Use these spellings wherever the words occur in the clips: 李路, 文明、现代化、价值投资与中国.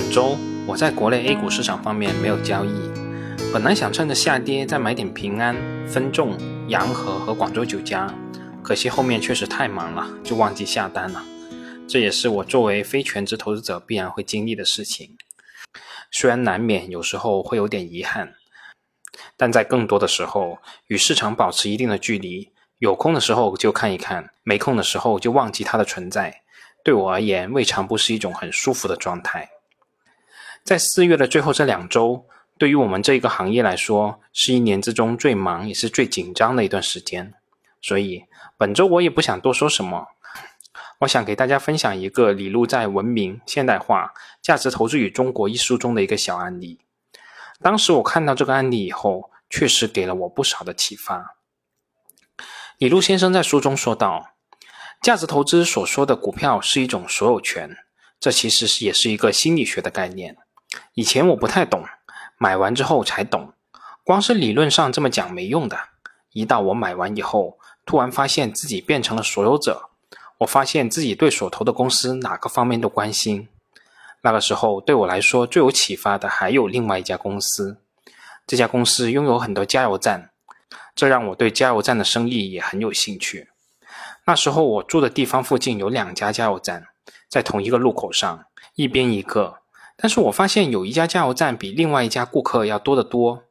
本周我在国内 A 股市场方面没有交易，本来想趁着下跌再买点平安、分众、洋河和广州酒家，可惜后面确实太忙了，就忘记下单了。这也是我作为非全职投资者必然会经历的事情，虽然难免有时候会有点遗憾，但在更多的时候与市场保持一定的距离，有空的时候就看一看，没空的时候就忘记它的存在，对我而言未尝不是一种很舒服的状态。在4月的最后这2周，对于我们这个行业来说，是一年之中最忙也是最紧张的一段时间，所以本周我也不想多说什么。我想给大家分享一个李路在《文明、现代化、价值投资与中国》一书中的一个小案例。当时我看到这个案例以后，确实给了我不少的启发。李路先生在书中说道，价值投资所说的股票是一种所有权，这其实也是一个心理学的概念。以前我不太懂，买完之后才懂，光是理论上这么讲没用的。一到我买完以后，突然发现自己变成了所有者，我发现自己对所投的公司哪个方面都关心。那个时候对我来说最有启发的还有另外一家公司，这家公司拥有很多加油站，这让我对加油站的生意也很有兴趣。那时候我住的地方附近有2家加油站，在同一个路口上，一边一个，但是我发现有一家加油站比另外一家顾客要多得多，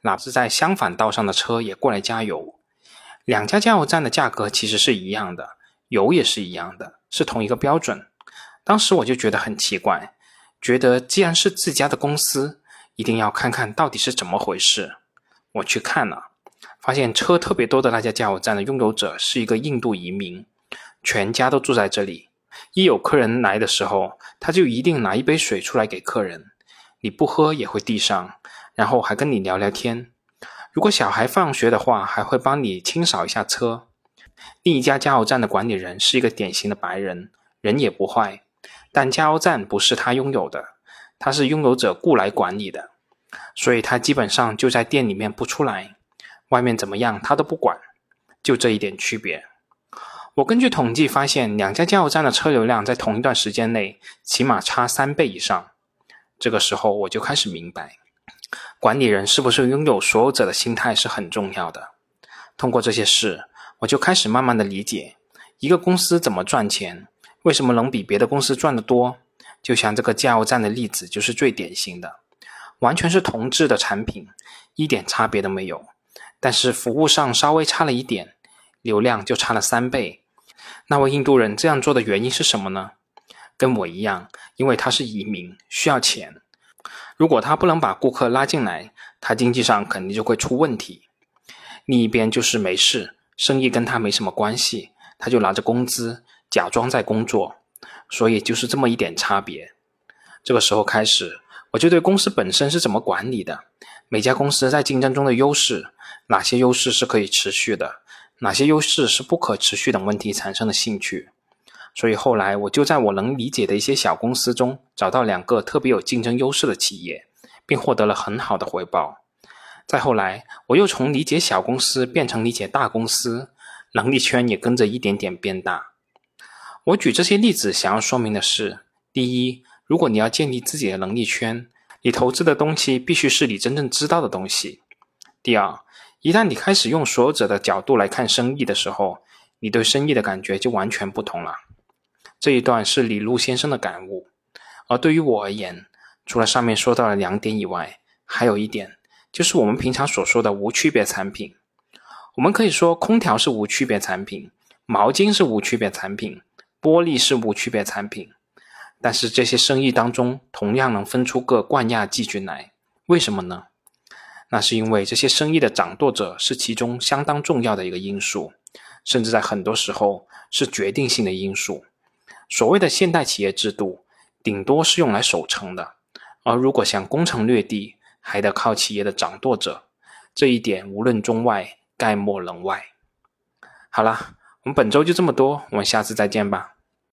哪怕是在相反道上的车也过来加油。2家加油站的价格其实是一样的，油也是一样的，是同一个标准。当时我就觉得很奇怪，觉得既然是自家的公司，一定要看看到底是怎么回事。我去看了，发现车特别多的那家加油站的拥有者是一个印度移民，全家都住在这里。一有客人来的时候，他就一定拿一杯水出来给客人，你不喝也会递上，然后还跟你聊聊天。如果小孩放学的话，还会帮你清扫一下车。另一家加油站的管理人是一个典型的白人，人也不坏，但加油站不是他拥有的，他是拥有者雇来管理的，所以他基本上就在店里面不出来，外面怎么样他都不管，就这一点区别。我根据统计发现，2家加油站的车流量在同一段时间内起码差3倍以上。这个时候我就开始明白，管理人是不是拥有所有者的心态是很重要的。通过这些事，我就开始慢慢的理解一个公司怎么赚钱，为什么能比别的公司赚得多。就像这个加油站的例子就是最典型的，完全是同质的产品，一点差别都没有，但是服务上稍微差了一点，流量就差了3倍。那位印度人这样做的原因是什么呢？跟我一样，因为他是移民，需要钱，如果他不能把顾客拉进来，他经济上肯定就会出问题。另一边就是没事，生意跟他没什么关系，他就拿着工资假装在工作，所以就是这么一点差别。这个时候开始，我就对公司本身是怎么管理的，每家公司在竞争中的优势，哪些优势是可以持续的，哪些优势是不可持续等问题产生的兴趣。所以后来我就在我能理解的一些小公司中找到2个特别有竞争优势的企业，并获得了很好的回报。再后来我又从理解小公司变成理解大公司，能力圈也跟着一点点变大。我举这些例子想要说明的是，第一，如果你要建立自己的能力圈，你投资的东西必须是你真正知道的东西。第二，一旦你开始用所有者的角度来看生意的时候，你对生意的感觉就完全不同了。这一段是李路先生的感悟，而对于我而言，除了上面说到的2点以外，还有一点，就是我们平常所说的无区别产品。我们可以说空调是无区别产品，毛巾是无区别产品，玻璃是无区别产品，但是这些生意当中同样能分出个冠亚季军来。为什么呢？那是因为这些生意的掌舵者是其中相当重要的一个因素，甚至在很多时候是决定性的因素。所谓的现代企业制度顶多是用来守成的，而如果想攻城略地，还得靠企业的掌舵者，这一点无论中外概莫能外。好啦，我们本周就这么多，我们下次再见吧。